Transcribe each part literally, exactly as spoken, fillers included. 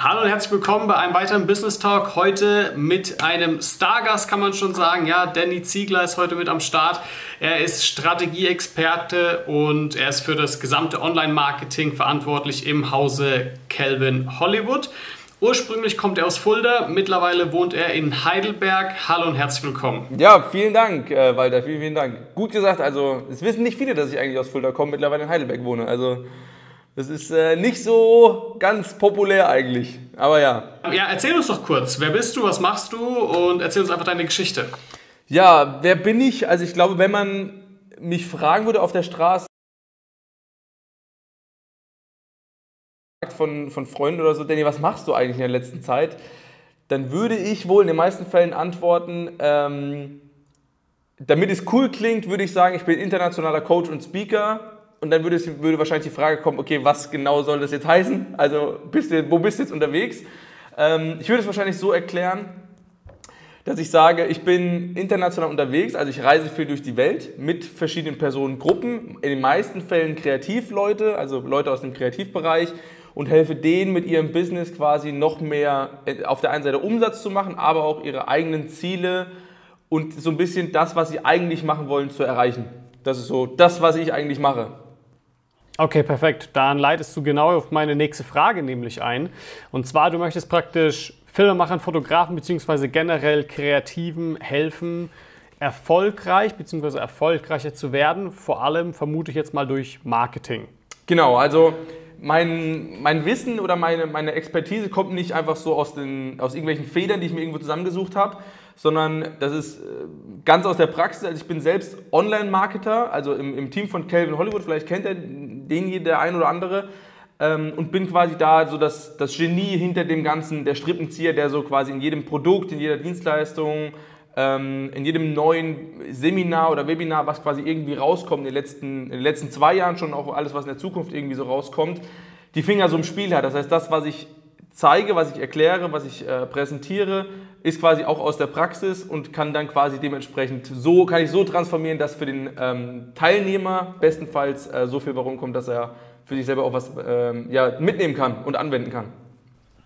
Hallo und herzlich willkommen bei einem weiteren Business Talk. Heute mit einem Stargast, kann man schon sagen. Ja, Danny Ziegler ist heute mit am Start. Er ist Strategieexperte und er ist für das gesamte Online-Marketing verantwortlich im Hause Calvin Hollywood. Ursprünglich kommt er aus Fulda, mittlerweile wohnt er in Heidelberg. Hallo und herzlich willkommen. Ja, vielen Dank, äh, Walter, vielen, vielen Dank. Gut gesagt, also es wissen nicht viele, dass ich eigentlich aus Fulda komme, mittlerweile in Heidelberg wohne. Also das ist äh, nicht so ganz populär eigentlich, aber ja. Ja, erzähl uns doch kurz, wer bist du, was machst du und erzähl uns einfach deine Geschichte. Ja, wer bin ich? Also ich glaube, wenn man mich fragen würde auf der Straße von, von Freunden oder so, Danny, was machst du eigentlich in der letzten Zeit? Dann würde ich wohl in den meisten Fällen antworten, ähm, damit es cool klingt, würde ich sagen, ich bin internationaler Coach und Speaker. Und dann würde, es, würde wahrscheinlich die Frage kommen, okay, was genau soll das jetzt heißen? Also, bist du, wo bist du jetzt unterwegs? Ähm, ich würde es wahrscheinlich so erklären, dass ich sage, ich bin international unterwegs, also ich reise viel durch die Welt mit verschiedenen Personengruppen, in den meisten Fällen Kreativleute, also Leute aus dem Kreativbereich und helfe denen mit ihrem Business quasi noch mehr auf der einen Seite Umsatz zu machen, aber auch ihre eigenen Ziele und so ein bisschen das, was sie eigentlich machen wollen, zu erreichen. Das ist so das, was ich eigentlich mache. Okay, perfekt. Dann leitest du genau auf meine nächste Frage nämlich ein. Und zwar, du möchtest praktisch Filmemachern, Fotografen bzw. generell Kreativen helfen, erfolgreich bzw. erfolgreicher zu werden. Vor allem, vermute ich jetzt mal, durch Marketing. Genau, also mein, mein Wissen oder meine, meine Expertise kommt nicht einfach so aus, den, aus irgendwelchen Federn, die ich mir irgendwo zusammengesucht habe, sondern das ist ganz aus der Praxis. Also ich bin selbst Online-Marketer, also im, im Team von Calvin Hollywood, vielleicht kennt er den der ein oder andere, ähm, und bin quasi da so das, das Genie hinter dem Ganzen, der Strippenzieher, der so quasi in jedem Produkt, in jeder Dienstleistung, ähm, in jedem neuen Seminar oder Webinar, was quasi irgendwie rauskommt, in den letzten, in den letzten zwei Jahren schon auch alles, was in der Zukunft irgendwie so rauskommt, die Finger so im Spiel hat. Das heißt, das, was ich zeige, was ich erkläre, was ich äh, präsentiere, ist quasi auch aus der Praxis und kann dann quasi dementsprechend so, kann ich so transformieren, dass für den ähm, Teilnehmer bestenfalls äh, so viel warum kommt, dass er für sich selber auch was ähm, ja, mitnehmen kann und anwenden kann.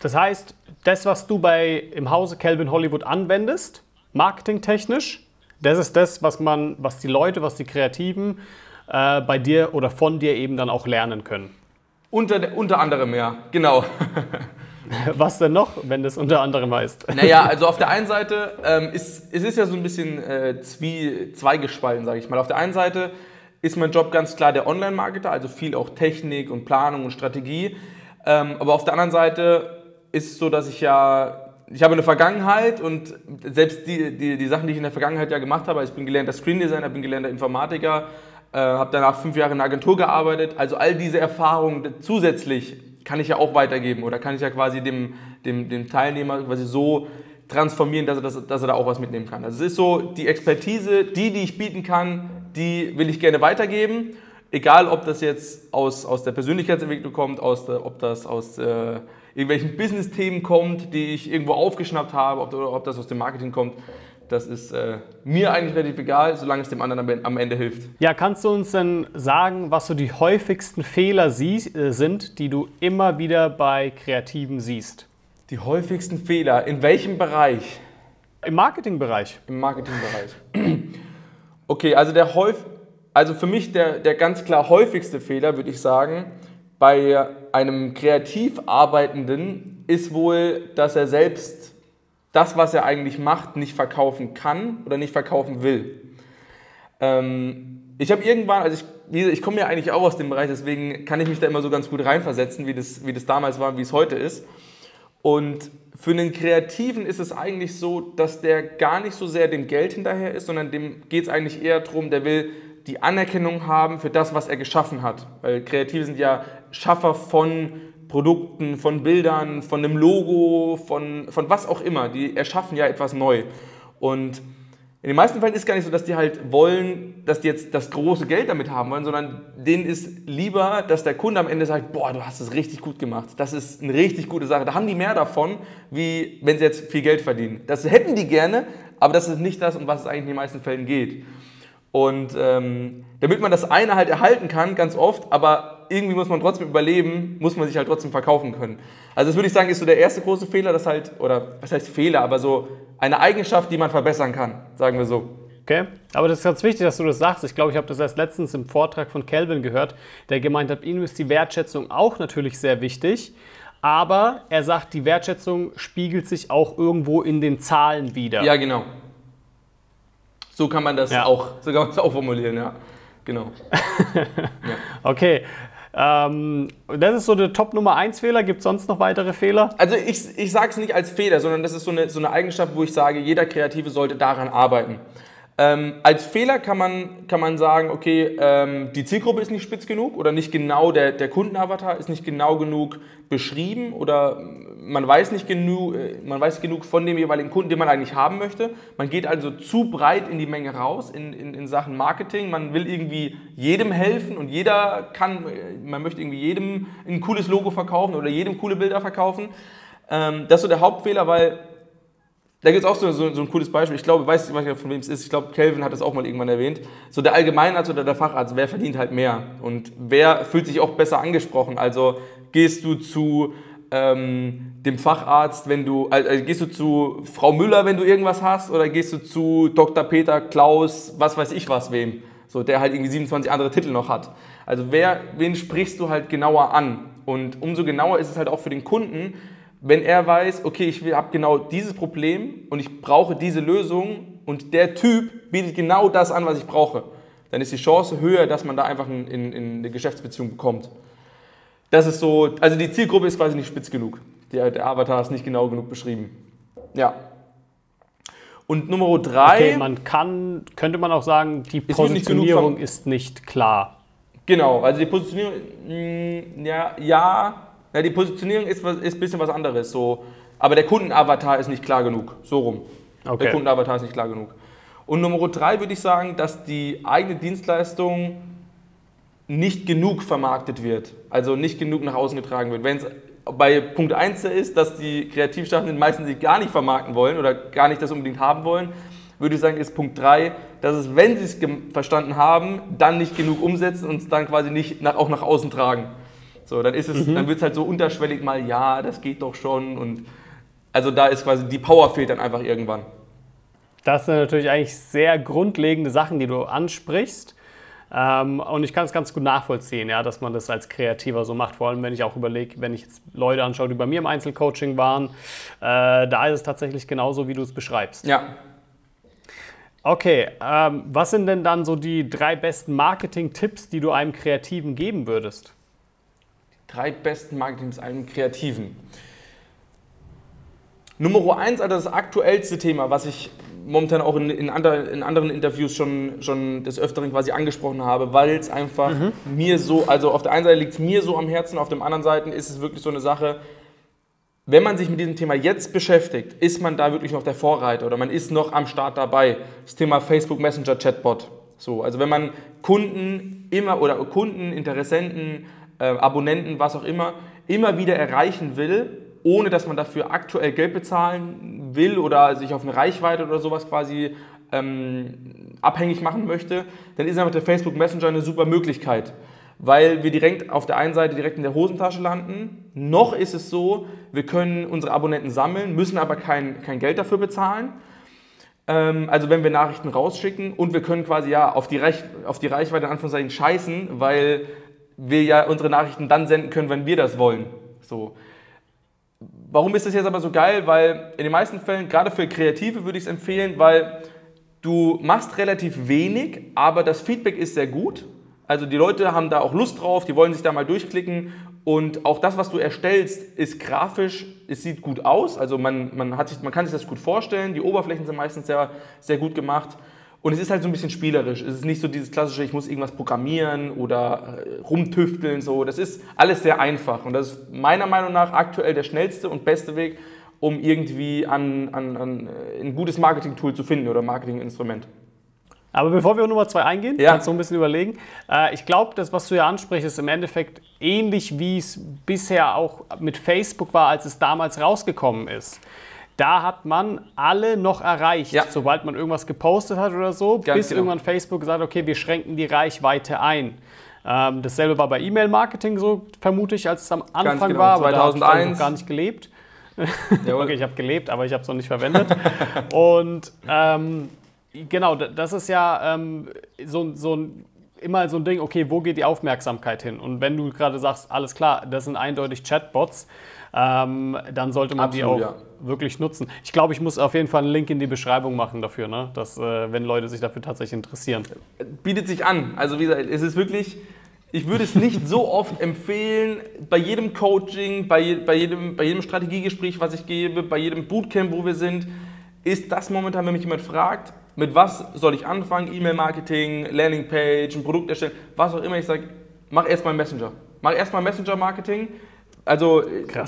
Das heißt, das, was du bei im Hause Calvin Hollywood anwendest, marketingtechnisch, das ist das, was man, was die Leute, was die Kreativen äh, bei dir oder von dir eben dann auch lernen können. Unter, unter anderem, ja, genau. Was denn noch, wenn das unter anderem heißt? Naja, also auf der einen Seite ähm, ist es ist ja so ein bisschen äh, zwie, zweigespalten, sage ich mal. Auf der einen Seite ist mein Job ganz klar der Online-Marketer, also viel auch Technik und Planung und Strategie. Ähm, aber auf der anderen Seite ist es so, dass ich ja, ich habe eine Vergangenheit und selbst die, die, die Sachen, die ich in der Vergangenheit ja gemacht habe, ich bin gelernter Screendesigner, bin gelernter Informatiker, äh, habe danach fünf Jahre in einer Agentur gearbeitet. Also all diese Erfahrungen zusätzlich kann ich ja auch weitergeben oder kann ich ja quasi dem, dem, dem Teilnehmer quasi so transformieren, dass er, das, dass er da auch was mitnehmen kann. Also es ist so, die Expertise, die, die ich bieten kann, die will ich gerne weitergeben, egal ob das jetzt aus, aus der Persönlichkeitsentwicklung kommt, aus der, ob das aus äh, irgendwelchen Business-Themen kommt, die ich irgendwo aufgeschnappt habe, ob, oder ob das aus dem Marketing kommt. Das ist äh, mir eigentlich relativ egal, solange es dem anderen am Ende hilft. Ja, kannst du uns denn sagen, was so die häufigsten Fehler sie, äh, sind, die du immer wieder bei Kreativen siehst? Die häufigsten Fehler, in welchem Bereich? Im Marketingbereich. Im Marketingbereich. Okay, also, der häufig, also für mich der, der ganz klar häufigste Fehler, würde ich sagen, bei einem kreativ Arbeitenden ist wohl, dass er selbst das, was er eigentlich macht, nicht verkaufen kann oder nicht verkaufen will. Ähm, ich habe irgendwann, also ich, ich komme ja eigentlich auch aus dem Bereich, deswegen kann ich mich da immer so ganz gut reinversetzen, wie das, wie das damals war und wie es heute ist. Und für einen Kreativen ist es eigentlich so, dass der gar nicht so sehr dem Geld hinterher ist, sondern dem geht es eigentlich eher darum, der will die Anerkennung haben für das, was er geschaffen hat. Weil Kreative sind ja Schaffer von Produkten, von Bildern, von einem Logo, von, von was auch immer. Die erschaffen ja etwas neu. Und in den meisten Fällen ist es gar nicht so, dass die halt wollen, dass die jetzt das große Geld damit haben wollen, sondern denen ist lieber, dass der Kunde am Ende sagt, boah, du hast es richtig gut gemacht. Das ist eine richtig gute Sache. Da haben die mehr davon, wie wenn sie jetzt viel Geld verdienen. Das hätten die gerne, aber das ist nicht das, um was es eigentlich in den meisten Fällen geht. Und ähm, damit man das eine halt erhalten kann, ganz oft, aber irgendwie muss man trotzdem überleben, muss man sich halt trotzdem verkaufen können. Also das würde ich sagen, ist so der erste große Fehler, das halt, oder was heißt Fehler, aber so eine Eigenschaft, die man verbessern kann, sagen wir so. Okay, aber das ist ganz wichtig, dass du das sagst. Ich glaube, ich habe das erst letztens im Vortrag von Calvin gehört, der gemeint hat, ihm ist die Wertschätzung auch natürlich sehr wichtig, aber er sagt, die Wertschätzung spiegelt sich auch irgendwo in den Zahlen wider. Ja, genau. So kann man das ja. auch, so kann man das auch formulieren, ja. Genau. Ja. Okay. Ähm, das ist so der Top-Nummer eins-Fehler. Gibt es sonst noch weitere Fehler? Also ich, ich sage es nicht als Fehler, sondern das ist so eine, so eine Eigenschaft, wo ich sage, jeder Kreative sollte daran arbeiten. Ähm, als Fehler kann man, kann man sagen, okay, ähm, die Zielgruppe ist nicht spitz genug oder nicht genau, der, der Kundenavatar ist nicht genau genug beschrieben oder man weiß nicht genug, man weiß genug von dem jeweiligen Kunden, den man eigentlich haben möchte. Man geht also zu breit in die Menge raus in, in, in Sachen Marketing. Man will irgendwie jedem helfen und jeder kann, man möchte irgendwie jedem ein cooles Logo verkaufen oder jedem coole Bilder verkaufen. Ähm, das ist so der Hauptfehler, weil... Da gibt es auch so, so, so ein cooles Beispiel. Ich glaube, weiß nicht, von wem es ist. Ich glaube, Calvin hat das auch mal irgendwann erwähnt. So der Allgemeinarzt oder der Facharzt, wer verdient halt mehr? Und wer fühlt sich auch besser angesprochen? Also gehst du zu ähm, dem Facharzt, wenn du, also gehst du zu Frau Müller, wenn du irgendwas hast? Oder gehst du zu Doktor Peter, Klaus, was weiß ich was, wem? So, der halt irgendwie siebenundzwanzig andere Titel noch hat. Also wer, wen sprichst du halt genauer an? Und umso genauer ist es halt auch für den Kunden, wenn er weiß, okay, ich habe genau dieses Problem und ich brauche diese Lösung und der Typ bietet genau das an, was ich brauche, dann ist die Chance höher, dass man da einfach in, in, in eine Geschäftsbeziehung bekommt. Das ist so, also die Zielgruppe ist quasi nicht spitz genug. Der, der Avatar ist nicht genau genug beschrieben. Ja. Und Nummer drei... Okay, man kann, könnte man auch sagen, die Positionierung ist nicht klar. Genau, also die Positionierung, mh, ja... ja Ja, die Positionierung ist, ist ein bisschen was anderes, so. Aber der Kundenavatar ist nicht klar genug, so rum. Okay. Der Kundenavatar ist nicht klar genug. Und Nummer drei würde ich sagen, dass die eigene Dienstleistung nicht genug vermarktet wird, also nicht genug nach außen getragen wird. Wenn es bei Punkt eins ist, dass die Kreativschaffenden meistens sich gar nicht vermarkten wollen oder gar nicht das unbedingt haben wollen, würde ich sagen, ist Punkt drei, dass es, wenn sie es verstanden haben, dann nicht genug umsetzen und es dann quasi nicht nach, auch nach außen tragen. So, dann ist es, mhm. dann wird es halt so unterschwellig mal, ja, das geht doch schon und also da ist quasi, die Power fehlt dann einfach irgendwann. Das sind natürlich eigentlich sehr grundlegende Sachen, die du ansprichst ähm, und ich kann es ganz gut nachvollziehen, ja, dass man das als Kreativer so macht, vor allem wenn ich auch überlege, wenn ich jetzt Leute anschaue, die bei mir im Einzelcoaching waren, äh, da ist es tatsächlich genauso, wie du es beschreibst. Ja. Okay, ähm, was sind denn dann so die drei besten Marketing-Tipps, die du einem Kreativen geben würdest? Drei besten Marketing-Tipps einem Kreativen. Nummer eins, also das aktuellste Thema, was ich momentan auch in, in, andre, in anderen Interviews schon, schon des Öfteren quasi angesprochen habe, weil es einfach mhm. mir so, also auf der einen Seite liegt es mir so am Herzen, auf der anderen Seite ist es wirklich so eine Sache, wenn man sich mit diesem Thema jetzt beschäftigt, ist man da wirklich noch der Vorreiter oder man ist noch am Start dabei. Das Thema Facebook Messenger Chatbot. So, also wenn man Kunden immer oder Kunden, Interessenten, Abonnenten, was auch immer, immer wieder erreichen will, ohne dass man dafür aktuell Geld bezahlen will oder sich auf eine Reichweite oder sowas quasi ähm, abhängig machen möchte, dann ist einfach der Facebook Messenger eine super Möglichkeit, weil wir direkt auf der einen Seite direkt in der Hosentasche landen. Noch ist es so, wir können unsere Abonnenten sammeln, müssen aber kein, kein Geld dafür bezahlen. Also wenn wir Nachrichten rausschicken und wir können quasi ja auf die, Reich, auf die Reichweite in Anführungszeichen scheißen, weil wir ja unsere Nachrichten dann senden können, wenn wir das wollen. So. Warum ist das jetzt aber so geil? Weil in den meisten Fällen, gerade für Kreative würde ich es empfehlen, weil du machst relativ wenig, aber das Feedback ist sehr gut. Also die Leute haben da auch Lust drauf, die wollen sich da mal durchklicken und auch das, was du erstellst, ist grafisch, es sieht gut aus, also man, man, hat sich, man kann sich das gut vorstellen, die Oberflächen sind meistens sehr, sehr gut gemacht. Und es ist halt so ein bisschen spielerisch. Es ist nicht so dieses klassische, ich muss irgendwas programmieren oder rumtüfteln. So. Das ist alles sehr einfach. Und das ist meiner Meinung nach aktuell der schnellste und beste Weg, um irgendwie an, an, an ein gutes Marketing-Tool zu finden oder Marketing-Instrument. Aber bevor wir auf Nummer zwei eingehen, ja. kannst du ein bisschen überlegen. Ich glaube, das, was du ja ansprichst, ist im Endeffekt ähnlich, wie es bisher auch mit Facebook war, als es damals rausgekommen ist. Da hat man alle noch erreicht, ja. sobald man irgendwas gepostet hat oder so, Ganz bis genau. irgendwann Facebook gesagt hat, okay, wir schränken die Reichweite ein. Ähm, dasselbe war bei E-Mail-Marketing so, vermute ich, als es am Anfang ganz genau, war, aber zweitausendeins. Da habe ich noch gar nicht gelebt. Okay, ich habe gelebt, aber ich habe es noch nicht verwendet. Und ähm, genau, das ist ja ähm, so, so ein... immer so ein Ding, okay, wo geht die Aufmerksamkeit hin? Und wenn du gerade sagst, alles klar, das sind eindeutig Chatbots, ähm, dann sollte man Absolut, die auch ja. wirklich nutzen. Ich glaube, ich muss auf jeden Fall einen Link in die Beschreibung machen dafür, ne? Dass, äh, wenn Leute sich dafür tatsächlich interessieren. Bietet sich an. Also wie gesagt, es ist wirklich, ich würde es nicht so oft empfehlen, bei jedem Coaching, bei, je, bei, jedem, bei jedem Strategiegespräch, was ich gebe, bei jedem Bootcamp, wo wir sind, ist das momentan, wenn mich jemand fragt, mit was soll ich anfangen? E-Mail-Marketing, Landingpage, ein Produkt erstellen, was auch immer. Ich sage, mach erstmal Messenger. Mach erstmal Messenger-Marketing. Also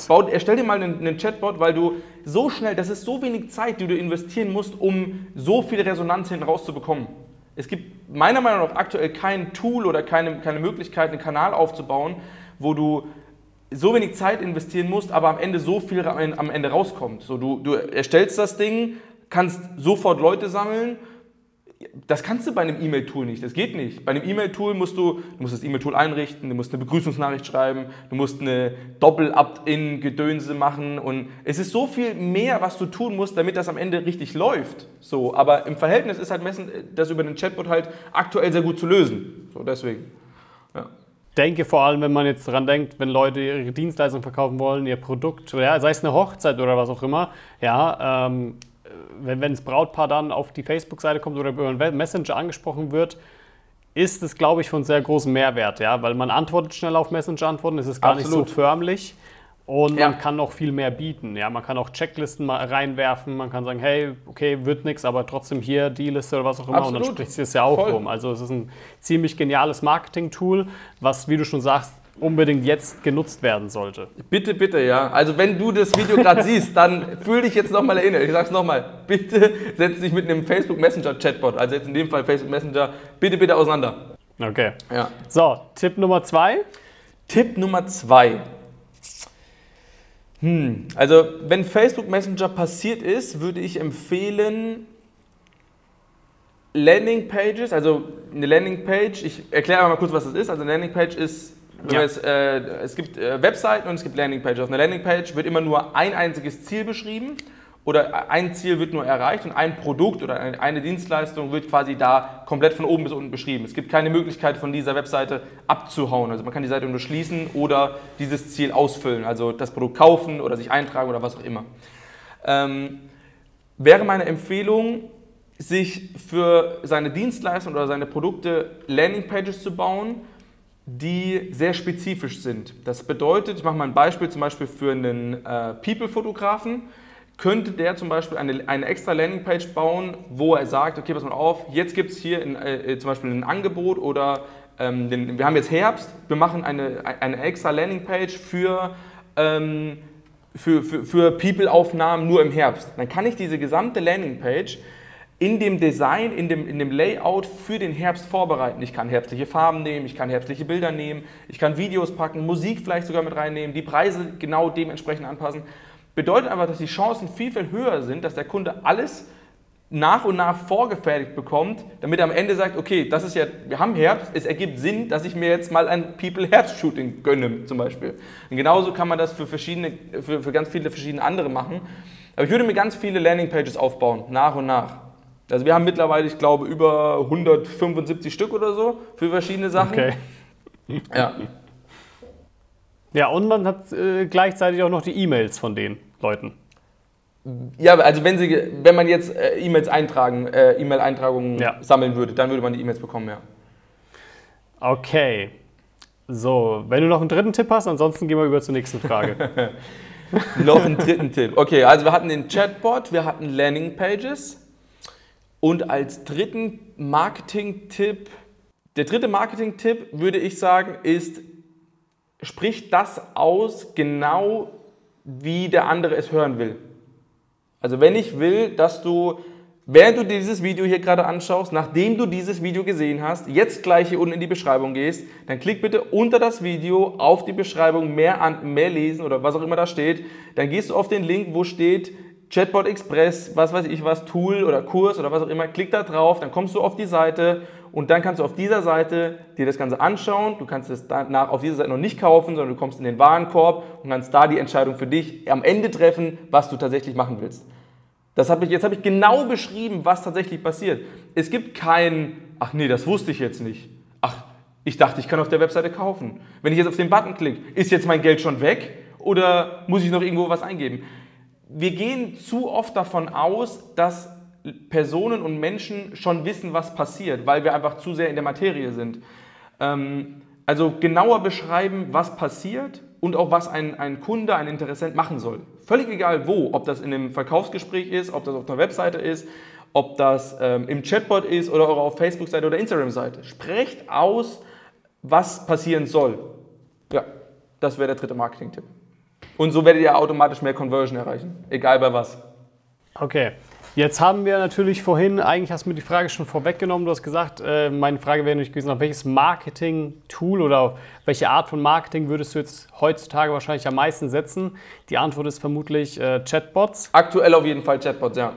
baut, erstell dir mal einen, einen Chatbot, weil du so schnell, das ist so wenig Zeit, die du investieren musst, um so viel Resonanz hinten rauszubekommen. Es gibt meiner Meinung nach aktuell kein Tool oder keine, keine Möglichkeit, einen Kanal aufzubauen, wo du so wenig Zeit investieren musst, aber am Ende so viel am Ende rauskommt. So, du, du erstellst das Ding, kannst sofort Leute sammeln. Das kannst du bei einem E-Mail-Tool nicht, das geht nicht. Bei einem E-Mail-Tool musst du, du musst das E-Mail-Tool einrichten, du musst eine Begrüßungsnachricht schreiben, du musst eine Doppel-Opt-in-Gedönse machen und es ist so viel mehr, was du tun musst, damit das am Ende richtig läuft. So, aber im Verhältnis ist halt messen, das über den Chatbot halt aktuell sehr gut zu lösen. So, deswegen, ja. Ich denke vor allem, wenn man jetzt dran denkt, wenn Leute ihre Dienstleistung verkaufen wollen, ihr Produkt, ja, sei es eine Hochzeit oder was auch immer, ja, ähm, wenn, wenn das Brautpaar dann auf die Facebook-Seite kommt oder über einen Messenger angesprochen wird, ist es, glaube ich, von sehr großem Mehrwert, ja, weil man antwortet schnell auf Messenger-Antworten, es ist gar Absolut. nicht so förmlich und ja. man kann noch viel mehr bieten, ja, man kann auch Checklisten mal reinwerfen, man kann sagen, hey, okay, wird nichts, aber trotzdem hier die Liste oder was auch immer Absolut. und dann spricht sie es ja auch Voll. rum, also es ist ein ziemlich geniales Marketing-Tool, was, wie du schon sagst, unbedingt jetzt genutzt werden sollte. Bitte, bitte, ja. Also wenn du das Video gerade siehst, dann fühl dich jetzt nochmal erinnert. Ich sag's nochmal, bitte setz dich mit einem Facebook Messenger Chatbot, also jetzt in dem Fall Facebook Messenger, bitte, bitte auseinander. Okay. Ja. So, Tipp Nummer zwei. Tipp Nummer zwei. Hm. Also wenn Facebook Messenger passiert ist, würde ich empfehlen, Landingpages, also eine Landingpage, ich erkläre mal kurz, was das ist. Also eine Landingpage ist Ja. Es, äh, es gibt äh, Webseiten und es gibt Landingpages. Auf einer Landingpage wird immer nur ein einziges Ziel beschrieben oder ein Ziel wird nur erreicht und ein Produkt oder eine Dienstleistung wird quasi da komplett von oben bis unten beschrieben. Es gibt keine Möglichkeit, von dieser Webseite abzuhauen. Also man kann die Seite nur schließen oder dieses Ziel ausfüllen, also das Produkt kaufen oder sich eintragen oder was auch immer. Ähm, wäre meine Empfehlung, sich für seine Dienstleistung oder seine Produkte Landingpages zu bauen, die sehr spezifisch sind. Das bedeutet, ich mache mal ein Beispiel, zum Beispiel für einen äh, People-Fotografen, könnte der zum Beispiel eine, eine extra Landingpage bauen, wo er sagt, okay, pass mal auf, jetzt gibt es hier in, äh, zum Beispiel ein Angebot oder ähm, den, wir haben jetzt Herbst, wir machen eine, eine extra Landingpage für, ähm, für, für, für People-Aufnahmen nur im Herbst. Dann kann ich diese gesamte Landingpage in dem Design, in dem, in dem Layout für den Herbst vorbereiten. Ich kann herbstliche Farben nehmen, ich kann herbstliche Bilder nehmen, ich kann Videos packen, Musik vielleicht sogar mit reinnehmen, die Preise genau dementsprechend anpassen. Bedeutet einfach, dass die Chancen viel, viel höher sind, dass der Kunde alles nach und nach vorgefertigt bekommt, damit er am Ende sagt, okay, das ist ja, wir haben Herbst, es ergibt Sinn, dass ich mir jetzt mal ein People-Herbst-Shooting gönne, zum Beispiel. Und genauso kann man das für, verschiedene, für, für ganz viele verschiedene andere machen. Aber ich würde mir ganz viele Landingpages aufbauen, nach und nach. Also wir haben mittlerweile, ich glaube, über hundertfünfundsiebzig Stück oder so für verschiedene Sachen. Okay. Ja. Ja, und man hat äh, gleichzeitig auch noch die E-Mails von den Leuten. Ja, also wenn, sie, wenn man jetzt äh, E-Mails eintragen, äh, E-Mail-Eintragungen ja. sammeln würde, dann würde man die E-Mails bekommen, ja. Okay. So, wenn du noch einen dritten Tipp hast, ansonsten gehen wir über zur nächsten Frage. Noch einen dritten Tipp. Okay, also wir hatten den Chatbot, wir hatten Landingpages. Und als dritten Marketing-Tipp, der dritte Marketing-Tipp, würde ich sagen, ist, sprich das aus, genau wie der andere es hören will. Also wenn ich will, dass du, während du dieses Video hier gerade anschaust, nachdem du dieses Video gesehen hast, jetzt gleich hier unten in die Beschreibung gehst, dann klick bitte unter das Video auf die Beschreibung, mehr, an, mehr lesen oder was auch immer da steht. Dann gehst du auf den Link, wo steht Chatbot Express, was weiß ich was, Tool oder Kurs oder was auch immer, klick da drauf, dann kommst du auf die Seite und dann kannst du auf dieser Seite dir das Ganze anschauen. Du kannst es danach auf dieser Seite noch nicht kaufen, sondern du kommst in den Warenkorb und kannst da die Entscheidung für dich am Ende treffen, was du tatsächlich machen willst. Das hab ich, jetzt habe ich genau beschrieben, was tatsächlich passiert. Es gibt keinen, ach nee, das wusste ich jetzt nicht. Ach, ich dachte, ich kann auf der Webseite kaufen. Wenn ich jetzt auf den Button klicke, ist jetzt mein Geld schon weg oder muss ich noch irgendwo was eingeben? Wir gehen zu oft davon aus, dass Personen und Menschen schon wissen, was passiert, weil wir einfach zu sehr in der Materie sind. Ähm, also genauer beschreiben, was passiert und auch was ein, ein Kunde, ein Interessent machen soll. Völlig egal wo, ob das in einem Verkaufsgespräch ist, ob das auf einer Webseite ist, ob das ähm, im Chatbot ist oder eure auf Facebook-Seite oder Instagram-Seite. Sprecht aus, was passieren soll. Ja, das wäre der dritte Marketing-Tipp. Und so werdet ihr automatisch mehr Conversion erreichen, egal bei was. Okay. Jetzt haben wir natürlich vorhin, eigentlich hast du mir die Frage schon vorweggenommen, du hast gesagt, äh, meine Frage wäre nämlich gewesen, auf welches Marketing-Tool oder auf welche Art von Marketing würdest du jetzt heutzutage wahrscheinlich am meisten setzen? Die Antwort ist vermutlich äh, Chatbots. Aktuell auf jeden Fall Chatbots, ja.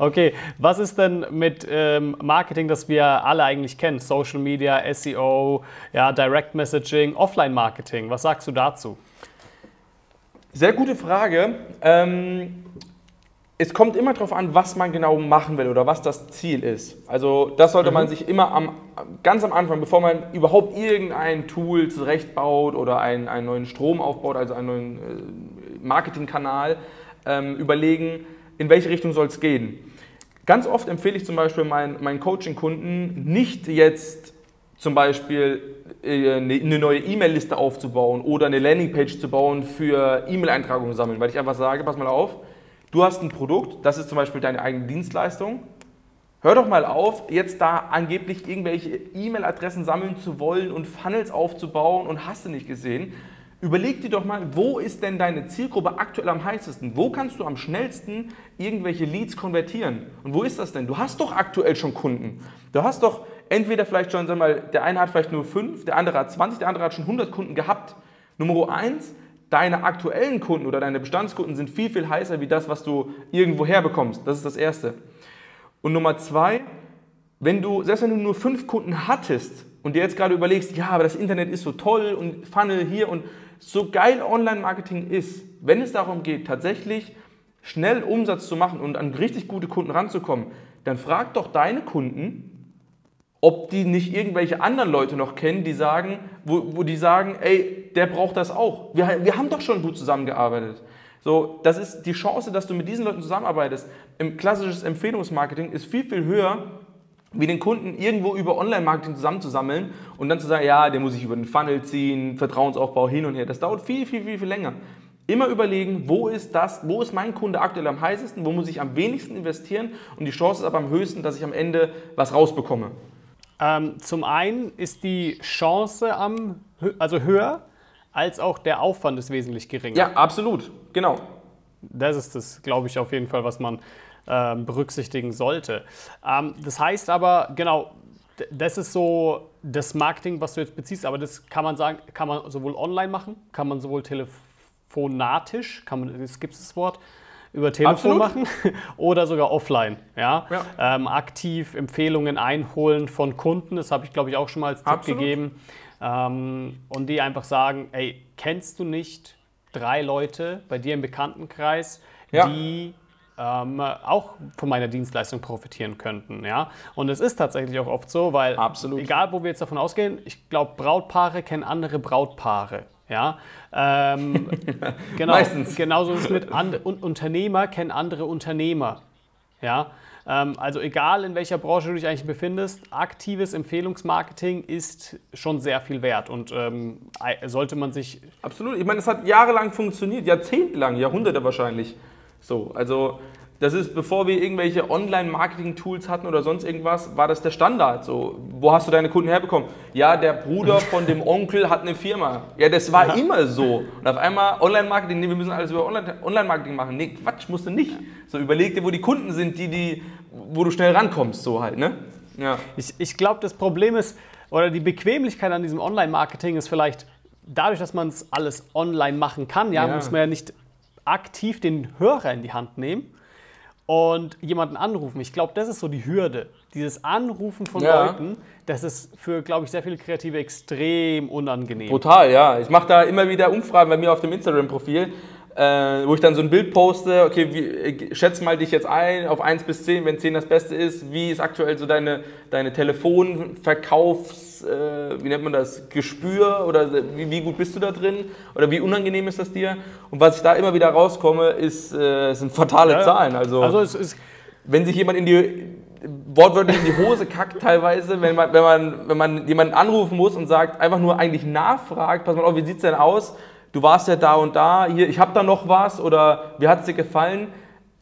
Okay, was ist denn mit ähm, Marketing, das wir alle eigentlich kennen? Social Media, S E O, ja, Direct Messaging, Offline-Marketing, was sagst du dazu? Sehr gute Frage. Ähm Es kommt immer darauf an, was man genau machen will oder was das Ziel ist. Also das sollte mhm. man sich immer am, ganz am Anfang, bevor man überhaupt irgendein Tool zurechtbaut oder einen, einen neuen Strom aufbaut, also einen neuen äh, Marketingkanal, ähm, überlegen, in welche Richtung soll es gehen. Ganz oft empfehle ich zum Beispiel meinen, meinen Coaching-Kunden, nicht jetzt zum Beispiel äh, eine neue E-Mail-Liste aufzubauen oder eine Landingpage zu bauen für E-Mail-Eintragungen sammeln, weil ich einfach sage, pass mal auf, du hast ein Produkt, das ist zum Beispiel deine eigene Dienstleistung. Hör doch mal auf, jetzt da angeblich irgendwelche E-Mail-Adressen sammeln zu wollen und Funnels aufzubauen und hast du nicht gesehen. Überleg dir doch mal, wo ist denn deine Zielgruppe aktuell am heißesten? Wo kannst du am schnellsten irgendwelche Leads konvertieren? Und wo ist das denn? Du hast doch aktuell schon Kunden. Du hast doch entweder vielleicht schon, sag mal, der eine hat vielleicht nur fünf, der andere hat zwanzig, der andere hat schon hundert Kunden gehabt. Nummer eins. Deine aktuellen Kunden oder deine Bestandskunden sind viel, viel heißer wie das, was du irgendwo herbekommst. Das ist das Erste. Und Nummer zwei, wenn du, selbst wenn du nur fünf Kunden hattest und dir jetzt gerade überlegst, ja, aber das Internet ist so toll und Funnel hier und so geil Online-Marketing ist, wenn es darum geht, tatsächlich schnell Umsatz zu machen und an richtig gute Kunden ranzukommen, dann frag doch deine Kunden, ob die nicht irgendwelche anderen Leute noch kennen, die sagen, wo, wo die sagen, ey, der braucht das auch. Wir, wir haben doch schon gut zusammengearbeitet. So, das ist die Chance, dass du mit diesen Leuten zusammenarbeitest. Im klassisches Empfehlungsmarketing ist viel, viel höher, wie den Kunden irgendwo über Online-Marketing zusammenzusammeln und dann zu sagen, ja, den muss ich über den Funnel ziehen, Vertrauensaufbau hin und her. Das dauert viel, viel, viel, viel länger. Immer überlegen, wo ist das, wo ist mein Kunde aktuell am heißesten, wo muss ich am wenigsten investieren und die Chance ist aber am höchsten, dass ich am Ende was rausbekomme. Ähm, zum einen ist die Chance am, also höher, als auch der Aufwand ist wesentlich geringer. Ja, absolut, genau. Das ist das, glaube ich, auf jeden Fall, was man ähm, berücksichtigen sollte. Ähm, das heißt aber, genau, das ist so das Marketing, was du jetzt beziehst, aber das kann man sagen, kann man sowohl online machen, kann man sowohl telefonatisch, kann man, das gibt es das Wort, über Telefon Absolut. machen oder sogar offline. Ja? Ja. Ähm, aktiv Empfehlungen einholen von Kunden, das habe ich glaube ich auch schon mal als Tipp Absolut. gegeben. Ähm, und die einfach sagen, ey, kennst du nicht drei Leute bei dir im Bekanntenkreis, ja. die ähm, auch von meiner Dienstleistung profitieren könnten. Ja? Und es ist tatsächlich auch oft so, weil Absolut. egal wo wir jetzt davon ausgehen, ich glaube Brautpaare kennen andere Brautpaare. Ja, ähm, genau, meistens. Genauso ist es mit and, un, Unternehmer kennen andere Unternehmer. Ja, ähm, also egal in welcher Branche du dich eigentlich befindest, aktives Empfehlungsmarketing ist schon sehr viel wert und ähm, sollte man sich... Absolut, ich meine, es hat jahrelang funktioniert, jahrzehntelang, Jahrhunderte wahrscheinlich. So, also das ist, bevor wir irgendwelche Online-Marketing-Tools hatten oder sonst irgendwas, war das der Standard. So, wo hast du deine Kunden herbekommen? Ja, der Bruder von dem Onkel hat eine Firma. Ja, das war immer so. Und auf einmal Online-Marketing, nee, wir müssen alles über Online-Marketing machen. Nee, Quatsch, musst du nicht. So, überleg dir, wo die Kunden sind, die, die, wo du schnell rankommst, so halt, ne? Ja. Ich, ich glaube, das Problem ist, oder die Bequemlichkeit an diesem Online-Marketing ist vielleicht, dadurch, dass man es alles online machen kann, ja, ja. muss man ja nicht aktiv den Hörer in die Hand nehmen. und jemanden anrufen. Ich glaube, das ist so die Hürde. Dieses Anrufen von ja. Leuten, das ist für, glaube ich, sehr viele Kreative extrem unangenehm. Total, ja. Ich mache da immer wieder Umfragen bei mir auf dem Instagram-Profil, äh, wo ich dann so ein Bild poste, okay, wie, schätz mal dich jetzt ein auf eins bis zehn, wenn zehn das Beste ist. Wie ist aktuell so deine, deine Telefonverkaufs, äh, wie nennt man das, Gespür oder wie, wie gut bist du da drin oder wie unangenehm ist das dir? Und was ich da immer wieder rauskomme, ist, äh, sind fatale ja. Zahlen. Also, also es ist, wenn sich jemand in die... wortwörtlich in die Hose kackt teilweise, wenn man, wenn, man, wenn man jemanden anrufen muss und sagt, einfach nur eigentlich nachfragt, pass mal auf, wie sieht es denn aus, du warst ja da und da, hier, ich habe da noch was oder wie hat es dir gefallen,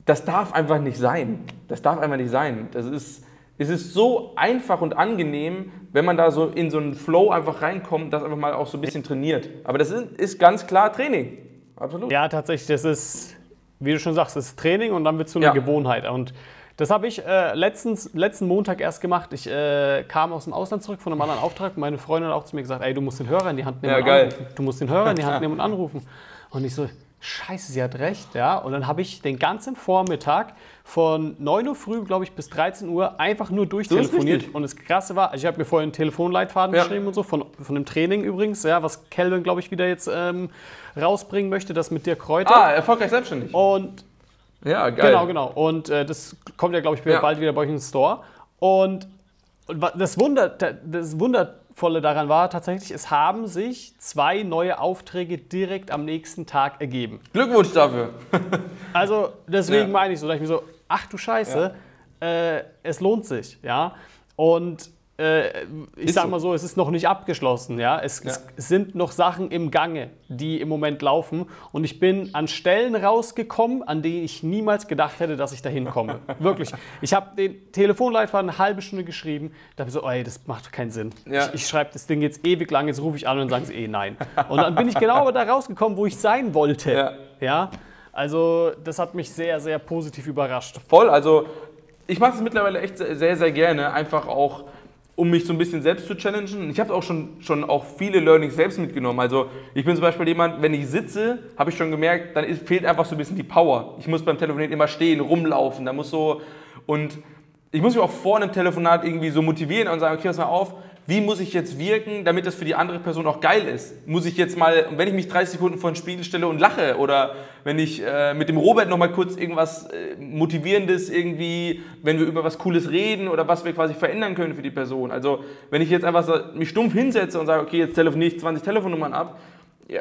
das darf einfach nicht sein, das darf einfach nicht sein, das ist, es ist so einfach und angenehm, wenn man da so in so einen Flow einfach reinkommt, das einfach mal auch so ein bisschen trainiert, aber das ist, ist ganz klar Training, absolut. Ja, tatsächlich, das ist, wie du schon sagst, das ist Training und dann wird es zu einer ja. Gewohnheit und das habe ich äh, letztens, letzten Montag erst gemacht. Ich äh, kam aus dem Ausland zurück von einem anderen Auftrag. Meine Freundin hat auch zu mir gesagt, ey, du musst den Hörer in die Hand nehmen ja, und geil. anrufen. Du musst den Hörer in die Hand nehmen und anrufen. Und ich so, scheiße, sie hat recht. ja. Und dann habe ich den ganzen Vormittag von neun Uhr früh, glaube ich, bis dreizehn Uhr einfach nur durchtelefoniert. Und das Krasse war, ich habe mir vorhin einen Telefonleitfaden ja. geschrieben und so, von, von dem Training übrigens, ja, was Kelvin, glaube ich, wieder jetzt ähm, rausbringen möchte, das mit Dirk Kreuter. Ah, erfolgreich selbstständig. Und ja, geil. Genau, genau. Und äh, das kommt ja, glaube ich, ja. bald wieder bei euch in den Store. Und, und das, Wunder, das Wundervolle daran war tatsächlich, es haben sich zwei neue Aufträge direkt am nächsten Tag ergeben. Glückwunsch dafür. Also deswegen ja. meine ich so, dass ich mir so, ach du Scheiße, ja. äh, es lohnt sich. ja. Und äh, ich ist sag mal so, es ist noch nicht abgeschlossen. ja. Es, ja. es sind noch Sachen im Gange, die im Moment laufen. Und ich bin an Stellen rausgekommen, an denen ich niemals gedacht hätte, dass ich da hinkomme. Wirklich. Ich habe den Telefonleitfaden eine halbe Stunde geschrieben. Da habe ich so, ey, das macht keinen Sinn. Ja. Ich, ich schreibe das Ding jetzt ewig lang, jetzt rufe ich an und sagen sie eh nein. Und dann bin ich genau da rausgekommen, wo ich sein wollte. Ja. ja. Also das hat mich sehr, sehr positiv überrascht. Voll. Also ich mache es mittlerweile echt sehr, sehr gerne. Einfach auch, um mich so ein bisschen selbst zu challengen. Ich habe auch schon, schon auch viele Learnings selbst mitgenommen. Also ich bin zum Beispiel jemand, wenn ich sitze, habe ich schon gemerkt, dann ist, fehlt einfach so ein bisschen die Power. Ich muss beim Telefonieren immer stehen, rumlaufen, da muss so... Und ich muss mich auch vor einem Telefonat irgendwie so motivieren und sagen, okay, pass mal auf, wie muss ich jetzt wirken, damit das für die andere Person auch geil ist? Muss ich jetzt mal, wenn ich mich dreißig Sekunden vor den Spiegel stelle und lache oder wenn ich äh, mit dem Robert nochmal kurz irgendwas äh, Motivierendes irgendwie, wenn wir über was Cooles reden oder was wir quasi verändern können für die Person. Also wenn ich jetzt einfach so, mich stumpf hinsetze und sage, okay, jetzt telefoniere ich zwanzig Telefonnummern ab, ja,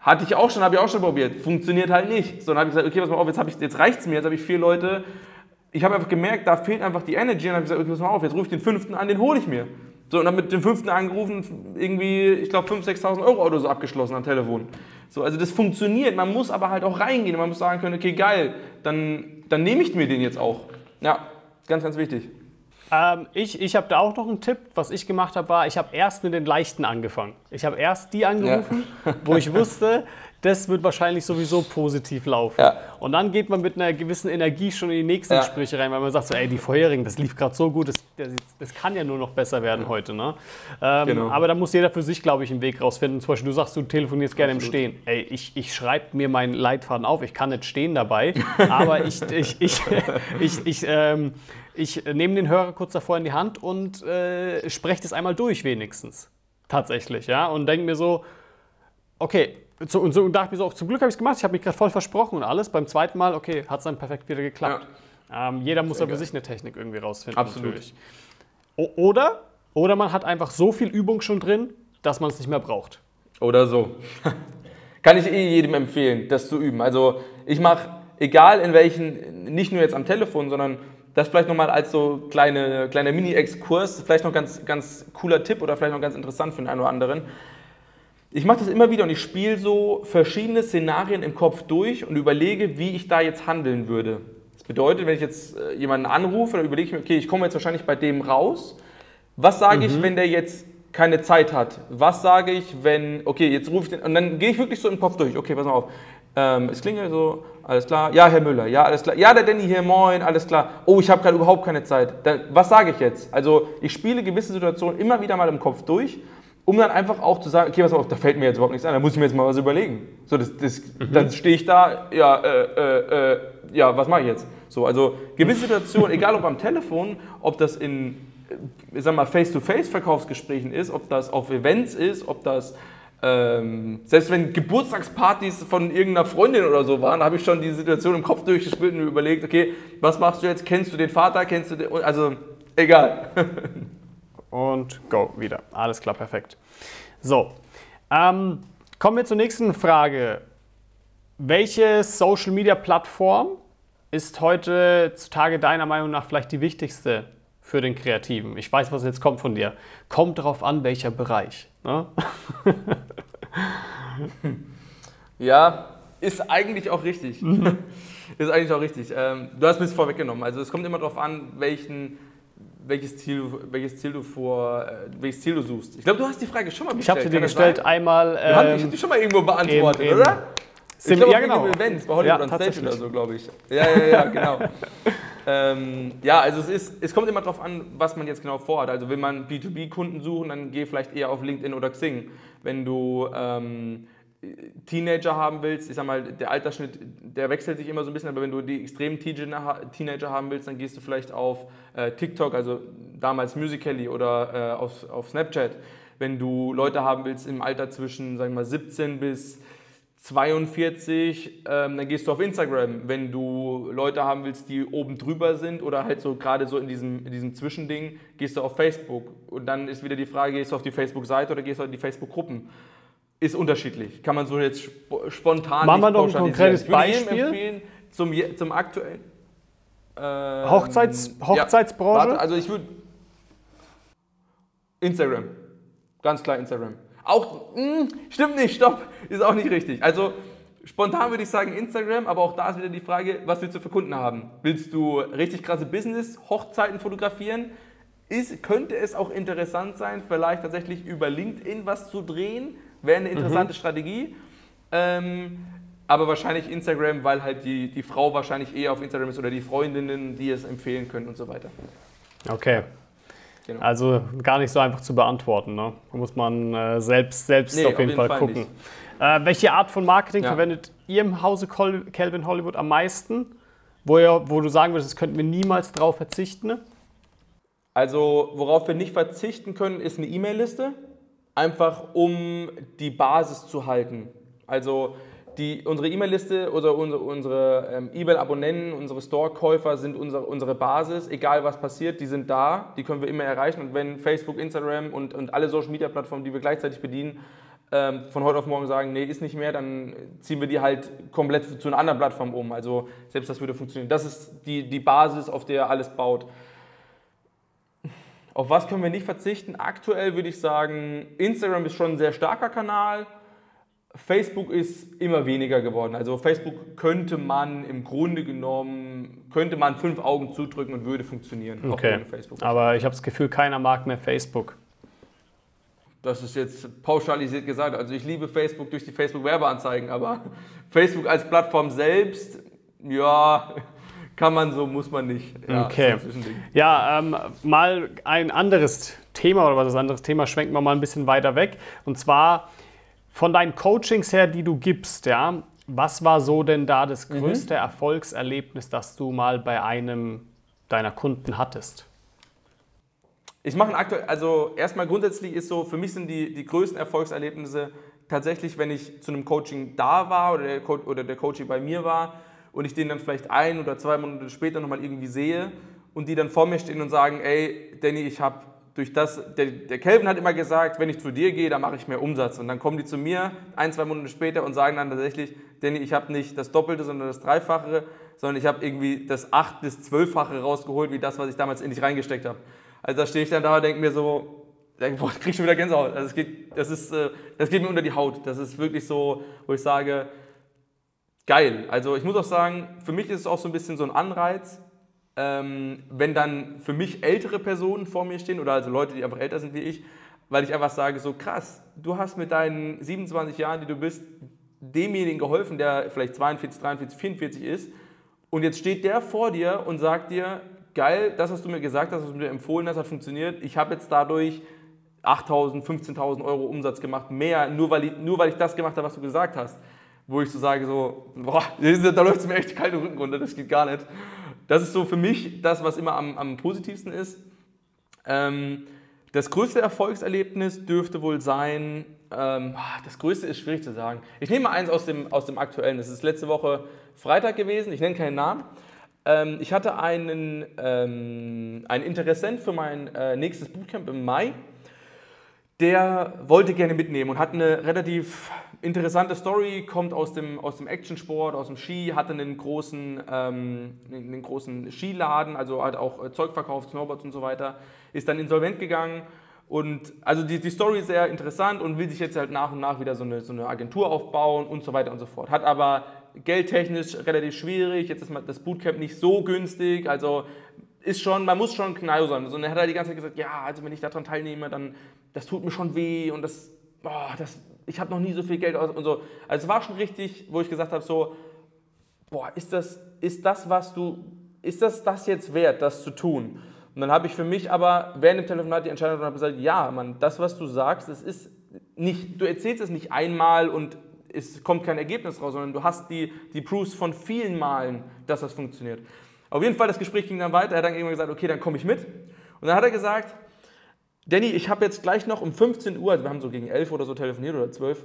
hatte ich auch schon, habe ich auch schon probiert, funktioniert halt nicht. So, dann habe ich gesagt, okay, pass mal auf, jetzt, ich, jetzt reicht es mir, jetzt habe ich vier Leute. Ich habe einfach gemerkt, da fehlt einfach die Energy und habe gesagt, okay, pass mal auf, jetzt rufe ich den fünften an, den hole ich mir. So, und dann mit dem fünften angerufen, irgendwie, ich glaube, fünftausend, sechstausend Euro Auto so abgeschlossen am Telefon. So, also das funktioniert, man muss aber halt auch reingehen, man muss sagen können, okay, geil, dann, dann nehme ich mir den jetzt auch. Ja, ganz, ganz wichtig. Ähm, ich ich habe da auch noch einen Tipp, was ich gemacht habe, war, ich habe erst mit den Leichten angefangen. Ich habe erst die angerufen, ja. wo ich wusste, das wird wahrscheinlich sowieso positiv laufen. Ja. Und dann geht man mit einer gewissen Energie schon in die nächsten ja. Gespräche rein, weil man sagt so, ey, die vorherigen, das lief gerade so gut, das, das, das kann ja nur noch besser werden ja. heute. Ne? Ähm, genau. Aber da muss jeder für sich, glaube ich, einen Weg rausfinden. Zum Beispiel, du sagst, du telefonierst gerne Absolut. im Stehen. Ey, ich, ich schreibe mir meinen Leitfaden auf, ich kann nicht stehen dabei, aber ich, ich, ich, ich, ich, ähm, ich nehme den Hörer kurz davor in die Hand und äh, spreche das einmal durch wenigstens. Tatsächlich, ja. Und denke mir so, okay, So, und, so, und dachte mir so, auch zum Glück habe ich es gemacht, ich habe mich gerade voll versprochen und alles. Beim zweiten Mal, okay, hat es dann perfekt wieder geklappt. Ja. Ähm, jeder muss ja für sich eine Technik irgendwie rausfinden. Absolut. Oder, oder man hat einfach so viel Übung schon drin, dass man es nicht mehr braucht. Oder so. Kann ich eh jedem empfehlen, das zu üben. Also ich mache, egal in welchen, nicht nur jetzt am Telefon, sondern das vielleicht nochmal als so kleine, kleiner Mini-Exkurs, vielleicht noch ganz, ganz cooler Tipp oder vielleicht noch ganz interessant für den einen oder anderen. Ich mache das immer wieder und ich spiele so verschiedene Szenarien im Kopf durch und überlege, wie ich da jetzt handeln würde. Das bedeutet, wenn ich jetzt jemanden anrufe, dann überlege ich mir, okay, ich komme jetzt wahrscheinlich bei dem raus. Was sage mhm. ich, wenn der jetzt keine Zeit hat? Was sage ich, wenn, okay, jetzt rufe ich den, und dann gehe ich wirklich so im Kopf durch. Okay, pass mal auf, ähm, es klingelt so, alles klar, ja, Herr Müller, ja, alles klar, ja, der Danny hier, moin, alles klar. Oh, ich habe gerade überhaupt keine Zeit. Dann, was sage ich jetzt? Also ich spiele gewisse Situationen immer wieder mal im Kopf durch. um dann einfach auch zu sagen, okay, was auf, da fällt mir jetzt überhaupt nichts ein, da muss ich mir jetzt mal was überlegen. So, das, das, mhm. Dann stehe ich da, ja, äh, äh, äh, ja, was mache ich jetzt? So, also gewisse Situationen, egal ob am Telefon, ob das in, ich sag mal, Face-to-Face-Verkaufsgesprächen ist, ob das auf Events ist, ob das, ähm, selbst wenn Geburtstagspartys von irgendeiner Freundin oder so waren, habe ich schon die Situation im Kopf durchgespielt und mir überlegt, okay, was machst du jetzt? Kennst du den Vater? Kennst du den, also, egal. Und go wieder. Alles klar, perfekt. So, ähm, kommen wir zur nächsten Frage. Welche Social-Media-Plattform ist heute zutage deiner Meinung nach vielleicht die wichtigste für den Kreativen? Ich weiß, was jetzt kommt von dir. Kommt darauf an, welcher Bereich. Ne? Ja, ist eigentlich auch richtig. Ist eigentlich auch richtig. Ähm, du hast mir es vorweggenommen. Also es kommt immer darauf an, welchen... Welches Ziel, welches, Ziel du vor, welches Ziel du suchst. Ich glaube, du hast die Frage schon mal gestellt. Ich habe dir die gestellt sein? einmal... Ähm, ja, ich habe die schon mal irgendwo beantwortet, eben, eben. oder? Sim ich glaube, ja, genau. Events bei Hollywood ja, on Stage oder so, glaube ich. Ja, ja, ja, genau. ähm, ja, also es, ist, es kommt immer darauf an, was man jetzt genau vorhat. Also wenn man B zwei B-Kunden suchen, dann geh vielleicht eher auf LinkedIn oder Xing. Wenn du... Ähm, Teenager haben willst, ich sag mal, der Altersschnitt, der wechselt sich immer so ein bisschen, aber wenn du die extremen Teenager haben willst, dann gehst du vielleicht auf äh, TikTok, also damals Musical.ly oder äh, auf, auf Snapchat. Wenn du Leute haben willst im Alter zwischen, sagen wir mal, siebzehn bis zweiundvierzig, ähm, dann gehst du auf Instagram. Wenn du Leute haben willst, die oben drüber sind oder halt so gerade so in diesem, in diesem Zwischending, gehst du auf Facebook. Und dann ist wieder die Frage, gehst du auf die Facebook-Seite oder gehst du auf die Facebook-Gruppen? Ist unterschiedlich. Kann man so jetzt spontan machen nicht pauschalisieren. Machen wir noch ein konkretes Beispiel? Zum, zum aktuellen... Ähm, Hochzeits, Hochzeitsbranche? Ja, warte, also ich würde... Instagram. Ganz klar Instagram. Auch... Mh, stimmt nicht, stopp. Ist auch nicht richtig. Also spontan würde ich sagen Instagram, aber auch da ist wieder die Frage, was willst du für Kunden haben? Willst du richtig krasse Business, Hochzeiten fotografieren? Ist, könnte es auch interessant sein, vielleicht tatsächlich über LinkedIn was zu drehen? Wäre eine interessante mhm. Strategie, ähm, aber wahrscheinlich Instagram, weil halt die, die Frau wahrscheinlich eher auf Instagram ist oder die Freundinnen, die es empfehlen können und so weiter. Okay, genau. Also gar nicht so einfach zu beantworten, ne? Da muss man äh, selbst, selbst nee, auf, jeden auf jeden Fall, Fall gucken. Äh, welche Art von Marketing ja. verwendet ihr im Hause Calvin Hollywood am meisten, wo, ihr, wo du sagen würdest, das könnten wir niemals drauf verzichten? Also worauf wir nicht verzichten können, ist eine E-Mail-Liste. Einfach um die Basis zu halten. Also die, unsere E-Mail-Liste oder unsere, unsere ähm, E-Mail-Abonnenten, unsere Store-Käufer sind unsere, unsere Basis. Egal was passiert, die sind da, die können wir immer erreichen. Und wenn Facebook, Instagram und, und alle Social-Media-Plattformen, die wir gleichzeitig bedienen, ähm, von heute auf morgen sagen, nee, ist nicht mehr, dann ziehen wir die halt komplett zu einer anderen Plattform um. Also selbst das würde funktionieren. Das ist die, die Basis, auf der alles baut. Auf was können wir nicht verzichten? Aktuell würde ich sagen, Instagram ist schon ein sehr starker Kanal. Facebook ist immer weniger geworden. Also Facebook könnte man im Grunde genommen, könnte man fünf Augen zudrücken und würde funktionieren. Okay, auch Facebook. Aber ich habe das Gefühl, keiner mag mehr Facebook. Das ist jetzt pauschalisiert gesagt. Also ich liebe Facebook durch die Facebook-Werbeanzeigen, aber Facebook als Plattform selbst, ja... Kann man so, muss man nicht. Ja, okay. Ja, ähm, mal ein anderes Thema oder was das anderes Thema, schwenken wir mal ein bisschen weiter weg. Und zwar von deinen Coachings her, die du gibst, ja, was war so denn da das größte mhm. Erfolgserlebnis, das du mal bei einem deiner Kunden hattest? Ich mache aktuell, also erstmal grundsätzlich ist so, für mich sind die, die größten Erfolgserlebnisse tatsächlich, wenn ich zu einem Coaching da war oder der, Co oder der Coaching bei mir war, und ich den dann vielleicht ein oder zwei Monate später nochmal irgendwie sehe und die dann vor mir stehen und sagen, ey, Danny, ich habe durch das, der, der Kelvin hat immer gesagt, wenn ich zu dir gehe, dann mache ich mehr Umsatz. Und dann kommen die zu mir ein, zwei Monate später und sagen dann tatsächlich, Danny, ich habe nicht das Doppelte, sondern das Dreifache, sondern ich habe irgendwie das Acht- bis Zwölffache rausgeholt, wie das, was ich damals in dich reingesteckt habe. Also da stehe ich dann da und denke mir so, boah, ich krieg schon wieder Gänsehaut. Also das geht, das ist, das geht mir unter die Haut. Das ist wirklich so, wo ich sage... Geil, also ich muss auch sagen, für mich ist es auch so ein bisschen so ein Anreiz, ähm, wenn dann für mich ältere Personen vor mir stehen oder also Leute, die einfach älter sind wie ich, weil ich einfach sage, so krass, du hast mit deinen siebenundzwanzig Jahren, die du bist, demjenigen geholfen, der vielleicht zweiundvierzig, dreiundvierzig, vierundvierzig ist und jetzt steht der vor dir und sagt dir, geil, das, was du mir gesagt hast, was du mir empfohlen hast, hat funktioniert, ich habe jetzt dadurch achttausend, fünfzehntausend Euro Umsatz gemacht, mehr, nur weil, ich, nur weil ich das gemacht habe, was du gesagt hast. Wo ich so sage, so, boah, da läuft es mir echt die kalte Rücken runter, das geht gar nicht. Das ist so für mich das, was immer am, am positivsten ist. Ähm, das größte Erfolgserlebnis dürfte wohl sein, ähm, das größte ist schwierig zu sagen. Ich nehme mal eins aus dem, aus dem aktuellen, das ist letzte Woche Freitag gewesen, ich nenne keinen Namen. Ähm, ich hatte einen, ähm, einen Interessent für mein äh, nächstes Bootcamp im Mai. Der wollte gerne mitnehmen und hat eine relativ interessante Story, kommt aus dem, aus dem Action-Sport, aus dem Ski, hatte einen großen, ähm, einen großen Skiladen, also hat auch Zeug verkauft, Snowboards und so weiter, ist dann insolvent gegangen und also die, die Story ist sehr interessant und will sich jetzt halt nach und nach wieder so eine, so eine Agentur aufbauen und so weiter und so fort. Hat aber geldtechnisch relativ schwierig, jetzt ist das Bootcamp nicht so günstig, also ist schon, man muss schon knall sein. Und dann hat er die ganze Zeit gesagt, ja, also wenn ich daran teilnehme, dann, das tut mir schon weh und das, oh, das ich habe noch nie so viel Geld aus und so. Also es war schon richtig, wo ich gesagt habe, so, boah, ist das, ist das, was du, ist das das jetzt wert, das zu tun? Und dann habe ich für mich aber während dem Telefonat die Entscheidung getroffen und habe gesagt, ja, Mann, das, was du sagst, das ist nicht, du erzählst es nicht einmal und es kommt kein Ergebnis raus, sondern du hast die, die Proofs von vielen Malen, dass das funktioniert. Auf jeden Fall, das Gespräch ging dann weiter. Er hat dann irgendwann gesagt, okay, dann komme ich mit. Und dann hat er gesagt, Danny, ich habe jetzt gleich noch um fünfzehn Uhr, also wir haben so gegen elf oder so telefoniert oder zwölf,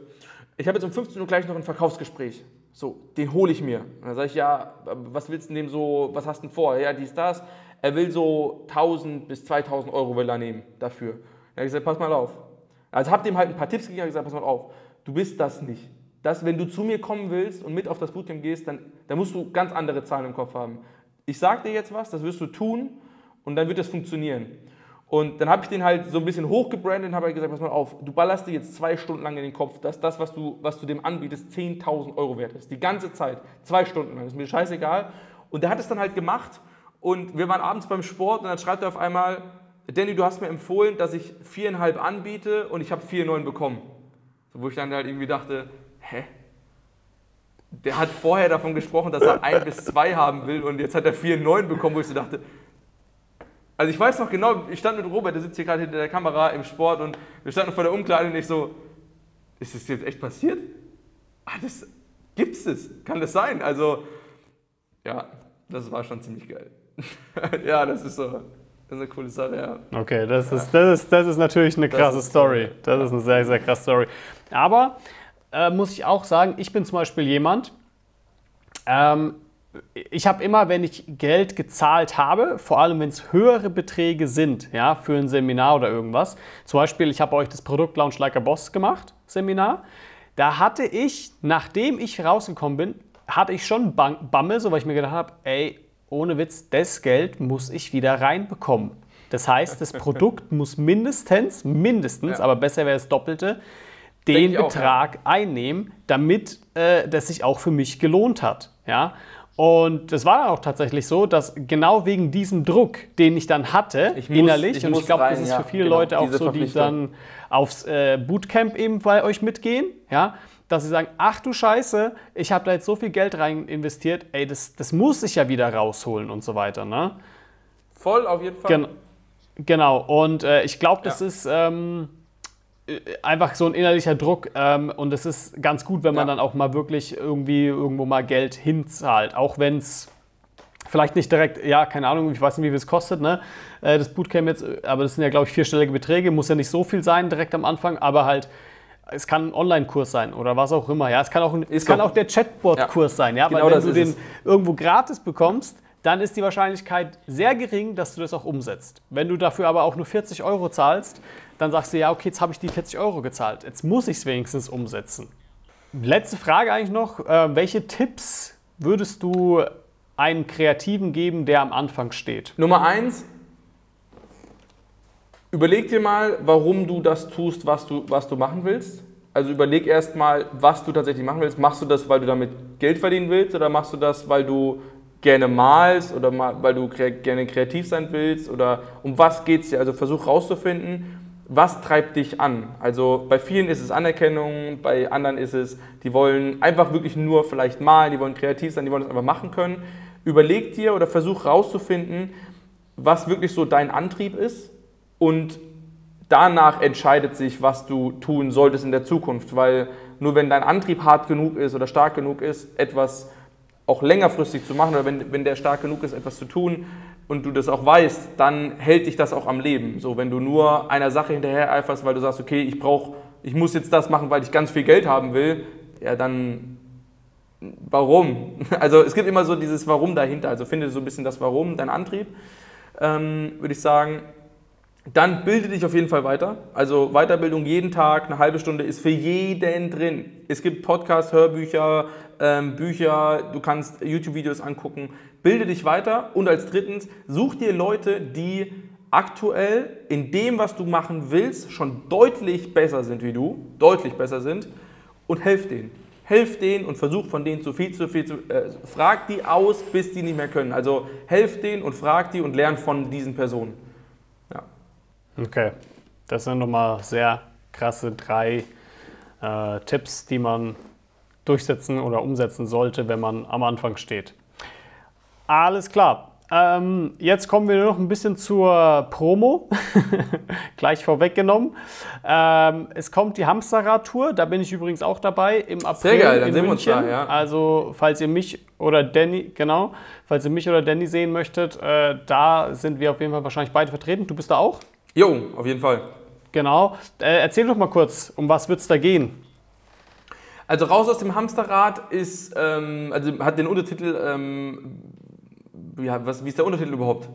ich habe jetzt um fünfzehn Uhr gleich noch ein Verkaufsgespräch. So, den hole ich mir. Und dann sage ich, ja, was willst du denn dem so, was hast du denn vor? Ja, dies, das. Er will so tausend bis zweitausend Euro will er nehmen dafür. Dann habe ich gesagt, pass mal auf. Also habe dem halt ein paar Tipps gegeben, habe gesagt, pass mal auf, du bist das nicht. Das, wenn du zu mir kommen willst und mit auf das Bootcamp gehst, dann, dann musst du ganz andere Zahlen im Kopf haben. Ich sage dir jetzt was, das wirst du tun und dann wird das funktionieren. Und dann habe ich den halt so ein bisschen hochgebrandet und habe halt gesagt, pass mal auf, du ballerst dir jetzt zwei Stunden lang in den Kopf, dass das, was du, was du dem anbietest, zehntausend Euro wert ist. Die ganze Zeit, zwei Stunden lang, ist mir scheißegal. Und der hat es dann halt gemacht und wir waren abends beim Sport und dann schreibt er auf einmal, Danny, du hast mir empfohlen, dass ich viereinhalb anbiete und ich habe vier Komma neun bekommen. So, wo ich dann halt irgendwie dachte, hä? Der hat vorher davon gesprochen, dass er eins bis zwei haben will und jetzt hat er vier Komma neun bekommen, wo ich so dachte, also ich weiß noch genau, ich stand mit Robert, der sitzt hier gerade hinter der Kamera im Sport und wir standen vor der Umkleide und ich so, ist das jetzt echt passiert? Ah, das, gibt's das? Kann das sein? Also, ja, das war schon ziemlich geil. Ja, das ist so, das ist eine coole Sache, ja. Okay, das, ja. Ist, das, ist, das ist natürlich eine krasse Story. Das ist eine sehr, sehr krasse Story. Aber, äh, muss ich auch sagen, ich bin zum Beispiel jemand, ähm, ich habe immer, wenn ich Geld gezahlt habe, vor allem wenn es höhere Beträge sind, ja, für ein Seminar oder irgendwas. Zum Beispiel, ich habe euch das Produkt Launch Like a Boss gemacht, Seminar. Da hatte ich, nachdem ich rausgekommen bin, hatte ich schon Bammel, so weil ich mir gedacht habe, ey, ohne Witz, das Geld muss ich wieder reinbekommen. Das heißt, das Produkt muss mindestens, mindestens, ja, aber besser wäre das Doppelte, den Betrag auch, ja, einnehmen, damit äh, das sich auch für mich gelohnt hat, ja. Und es war dann auch tatsächlich so, dass genau wegen diesem Druck, den ich dann hatte, ich muss, innerlich, ich und ich glaube, das ist für viele, ja, genau, Leute auch so, die dann aufs äh, Bootcamp eben bei euch mitgehen, ja, dass sie sagen, ach du Scheiße, ich habe da jetzt so viel Geld rein investiert, ey, das, das muss ich ja wieder rausholen und so weiter, ne? Voll, auf jeden Fall. Gen genau, und äh, ich glaube, das, ja, ist... Ähm, einfach so ein innerlicher Druck, ähm, und es ist ganz gut, wenn man, ja, dann auch mal wirklich irgendwie irgendwo mal Geld hinzahlt, auch wenn es vielleicht nicht direkt, ja, keine Ahnung, ich weiß nicht, wie viel es kostet, ne, äh, das Bootcamp jetzt, aber das sind ja, glaube ich, vierstellige Beträge, muss ja nicht so viel sein direkt am Anfang, aber halt, es kann ein Online-Kurs sein oder was auch immer, ja, es kann auch, ein, es kann auch der Chatbot-Kurs, ja, sein, ja, genau, weil wenn du den es. irgendwo gratis bekommst, dann ist die Wahrscheinlichkeit sehr gering, dass du das auch umsetzt. Wenn du dafür aber auch nur vierzig Euro zahlst, dann sagst du, ja, okay, jetzt habe ich die vierzig Euro gezahlt. Jetzt muss ich es wenigstens umsetzen. Letzte Frage eigentlich noch. Äh, welche Tipps würdest du einem Kreativen geben, der am Anfang steht? Nummer eins, überleg dir mal, warum du das tust, was du, was du machen willst. Also überleg erst mal, was du tatsächlich machen willst. Machst du das, weil du damit Geld verdienen willst, oder machst du das, weil du gerne malst oder mal, weil du kre gerne kreativ sein willst, oder um was geht es dir? Also versuch rauszufinden, was treibt dich an? Also bei vielen ist es Anerkennung, bei anderen ist es, die wollen einfach wirklich nur vielleicht malen, die wollen kreativ sein, die wollen das einfach machen können. Überleg dir oder versuch rauszufinden, was wirklich so dein Antrieb ist, und danach entscheidet sich, was du tun solltest in der Zukunft, weil nur wenn dein Antrieb hart genug ist oder stark genug ist, etwas auch längerfristig zu machen oder wenn, wenn der stark genug ist, etwas zu tun und du das auch weißt, dann hält dich das auch am Leben. So, wenn du nur einer Sache hinterher eiferst, weil du sagst, okay, ich brauche, ich muss jetzt das machen, weil ich ganz viel Geld haben will, ja dann, warum? Also es gibt immer so dieses Warum dahinter, also finde so ein bisschen das Warum, dein Antrieb, ähm, würde ich sagen. Dann bilde dich auf jeden Fall weiter. Also Weiterbildung jeden Tag, eine halbe Stunde ist für jeden drin. Es gibt Podcasts, Hörbücher, ähm, Bücher, du kannst YouTube-Videos angucken. Bilde dich weiter und als drittens, such dir Leute, die aktuell in dem, was du machen willst, schon deutlich besser sind wie du, deutlich besser sind und helf denen. Helf denen und versuch von denen zu viel zu viel zu... Äh, frag die aus, bis die nicht mehr können. Also helf denen und frag die und lern von diesen Personen. Okay, das sind nochmal sehr krasse drei äh, Tipps, die man durchsetzen oder umsetzen sollte, wenn man am Anfang steht. Alles klar, ähm, jetzt kommen wir noch ein bisschen zur Promo, gleich vorweggenommen. Ähm, es kommt die Hamsterrad-Tour, da bin ich übrigens auch dabei im April. Sehr geil, dann sehen wir uns da, ja. Also falls ihr mich oder Danny, genau, falls ihr mich oder Danny sehen möchtet, äh, da sind wir auf jeden Fall wahrscheinlich beide vertreten. Du bist da auch? Jo, auf jeden Fall. Genau. Äh, erzähl doch mal kurz, um was wird es da gehen? Also Raus aus dem Hamsterrad ist, ähm, also hat den Untertitel, ähm, ja, was, wie ist der Untertitel überhaupt?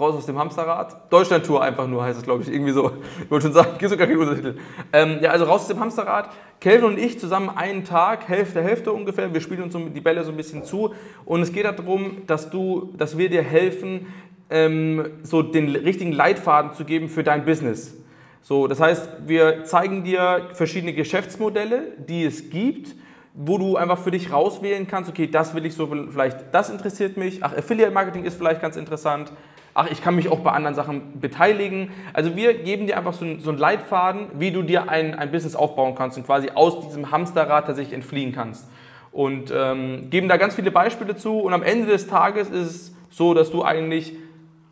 Raus aus dem Hamsterrad? Deutschland-Tour einfach nur heißt es, glaube ich, irgendwie so. Ich wollte schon sagen, gibt es gar keinen Untertitel. Ähm, ja, also Raus aus dem Hamsterrad. Kelvin und ich zusammen einen Tag, Hälfte, Hälfte ungefähr. Wir spielen uns die Bälle so ein bisschen zu. Und es geht darum, dass, du, dass wir dir helfen, so den richtigen Leitfaden zu geben für dein Business. So, das heißt, wir zeigen dir verschiedene Geschäftsmodelle, die es gibt, wo du einfach für dich rauswählen kannst, okay, das will ich so, vielleicht das interessiert mich, ach, Affiliate-Marketing ist vielleicht ganz interessant, ach, ich kann mich auch bei anderen Sachen beteiligen. Also wir geben dir einfach so einen, so einen Leitfaden, wie du dir ein, ein Business aufbauen kannst und quasi aus diesem Hamsterrad tatsächlich entfliehen kannst. Und ähm, geben da ganz viele Beispiele zu und am Ende des Tages ist es so, dass du eigentlich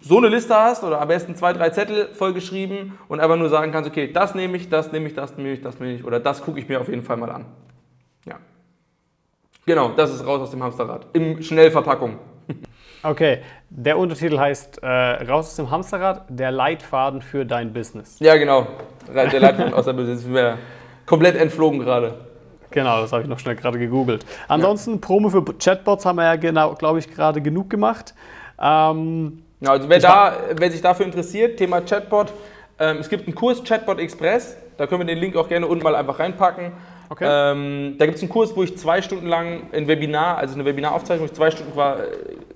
so eine Liste hast oder am besten zwei, drei Zettel vollgeschrieben und einfach nur sagen kannst, okay, das nehme ich, das nehme ich, das nehme ich, das nehme ich oder das gucke ich mir auf jeden Fall mal an. Ja. Genau, das ist Raus aus dem Hamsterrad, in Schnellverpackung. Okay, der Untertitel heißt äh, Raus aus dem Hamsterrad, der Leitfaden für dein Business. Ja, genau, der Leitfaden aus dem Business, ist mir komplett entflogen gerade. Genau, das habe ich noch schnell gerade gegoogelt. Ansonsten, ja. Promo für Chatbots haben wir ja, genau, glaube ich, gerade genug gemacht. Ähm, Ja, also wer, da, wer sich dafür interessiert, Thema Chatbot, ähm, es gibt einen Kurs Chatbot Express, da können wir den Link auch gerne unten mal einfach reinpacken. Okay. Ähm, da gibt es einen Kurs, wo ich zwei Stunden lang ein Webinar, also eine Webinaraufzeichnung, wo ich zwei Stunden,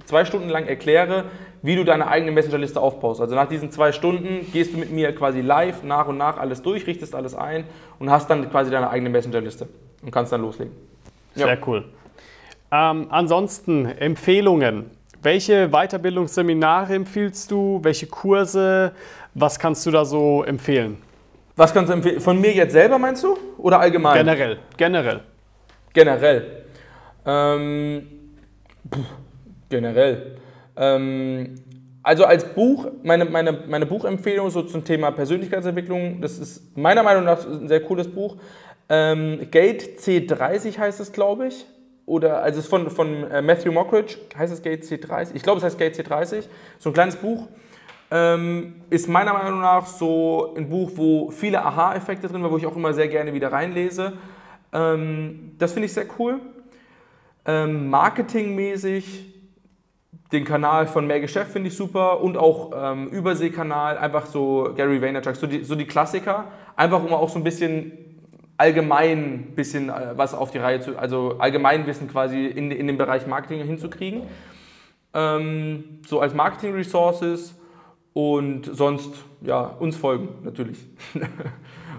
zwei Stunden lang erkläre, wie du deine eigene Messenger-Liste aufbaust. Also nach diesen zwei Stunden gehst du mit mir quasi live nach und nach alles durch, richtest alles ein und hast dann quasi deine eigene Messenger-Liste und kannst dann loslegen. Sehr ja. cool. Ähm, ansonsten Empfehlungen. Welche Weiterbildungsseminare empfiehlst du? Welche Kurse? Was kannst du da so empfehlen? Was kannst du empfehlen? Von mir jetzt selber meinst du? Oder allgemein? Generell. Generell. Generell. Ähm, pff, generell. Ähm, also als Buch, meine, meine, meine Buchempfehlung so zum Thema Persönlichkeitsentwicklung, das ist meiner Meinung nach ein sehr cooles Buch. Ähm, Gate C dreißig heißt es, glaube ich. Oder, also es ist von, von Matthew Mockridge, heißt es Gate C dreißig? Ich glaube, es heißt Gate C dreißig. So ein kleines Buch. Ähm, ist meiner Meinung nach so ein Buch, wo viele Aha-Effekte drin waren, wo ich auch immer sehr gerne wieder reinlese. Ähm, das finde ich sehr cool. Ähm, marketingmäßig den Kanal von Mehr Geschäft finde ich super und auch ähm, Überseekanal, einfach so Gary Vaynerchuk, so die, so die Klassiker. Einfach, um auch so ein bisschen allgemein ein bisschen was auf die Reihe zu, also Allgemeinwissen quasi in, in den Bereich Marketing hinzukriegen. Ähm, so als Marketing-Resources und sonst, ja, uns folgen natürlich.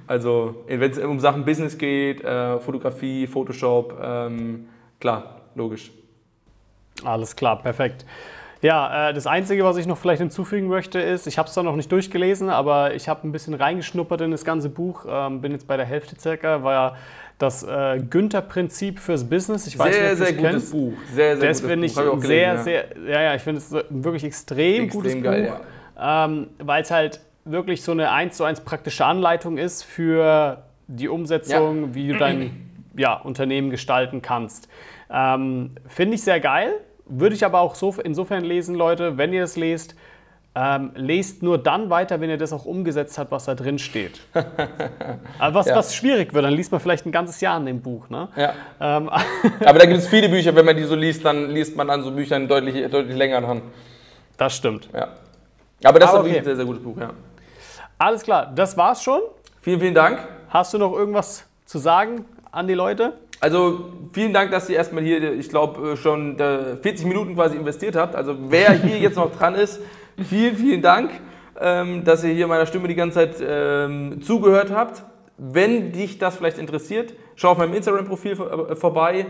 Also wenn es um Sachen Business geht, äh, Fotografie, Photoshop, ähm, klar, logisch. Alles klar, perfekt. Ja, das Einzige, was ich noch vielleicht hinzufügen möchte, ist, ich habe es da noch nicht durchgelesen, aber ich habe ein bisschen reingeschnuppert in das ganze Buch, bin jetzt bei der Hälfte circa, war das Günther-Prinzip fürs Business. Ich weiß sehr, nicht, ob sehr gutes kennst. Buch. Sehr, sehr das gutes Buch. Ich sehr, gelesen, sehr, ja. sehr, ja, ja, ich finde es wirklich extrem, extrem gutes geil, Buch, ja. ähm, weil es halt wirklich so eine eins zu eins praktische Anleitung ist für die Umsetzung, ja, wie du dein ja, Unternehmen gestalten kannst. Ähm, finde ich sehr geil. Würde ich aber auch so insofern lesen, Leute, wenn ihr das lest, ähm, lest nur dann weiter, wenn ihr das auch umgesetzt habt, was da drin steht. Also was, ja. was schwierig wird, dann liest man vielleicht ein ganzes Jahr in dem Buch. Ne? Ja. Ähm, aber da gibt es viele Bücher, wenn man die so liest, dann liest man an so Büchern deutlich, deutlich länger dran. Das stimmt. Ja. Aber das aber ist okay. ein sehr, sehr gutes Buch, ja. Alles klar, das war's schon. Vielen, vielen Dank. Hast du noch irgendwas zu sagen an die Leute? Also vielen Dank, dass ihr erstmal hier, ich glaube, schon vierzig Minuten quasi investiert habt. Also wer hier jetzt noch dran ist, vielen, vielen Dank, dass ihr hier meiner Stimme die ganze Zeit ähm, zugehört habt. Wenn dich das vielleicht interessiert, schau auf meinem Instagram-Profil vorbei.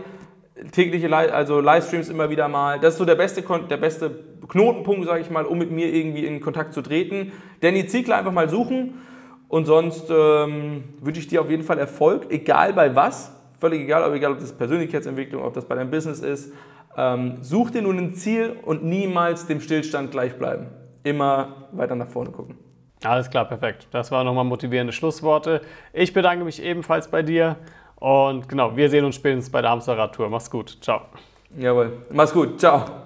Tägliche Li also Livestreams immer wieder mal. Das ist so der beste, Kon der beste Knotenpunkt, sage ich mal, um mit mir irgendwie in Kontakt zu treten. Danny Ziegler einfach mal suchen. Und sonst ähm, wünsche ich dir auf jeden Fall Erfolg, egal bei was. Völlig egal, ob, egal, ob das Persönlichkeitsentwicklung, ob das bei deinem Business ist. Ähm, such dir nur ein Ziel und niemals dem Stillstand gleich bleiben. Immer weiter nach vorne gucken. Alles klar, perfekt. Das waren nochmal motivierende Schlussworte. Ich bedanke mich ebenfalls bei dir. Und genau, wir sehen uns spätestens bei der Hamsterrad-Tour. Mach's gut. Ciao. Jawohl. Mach's gut. Ciao.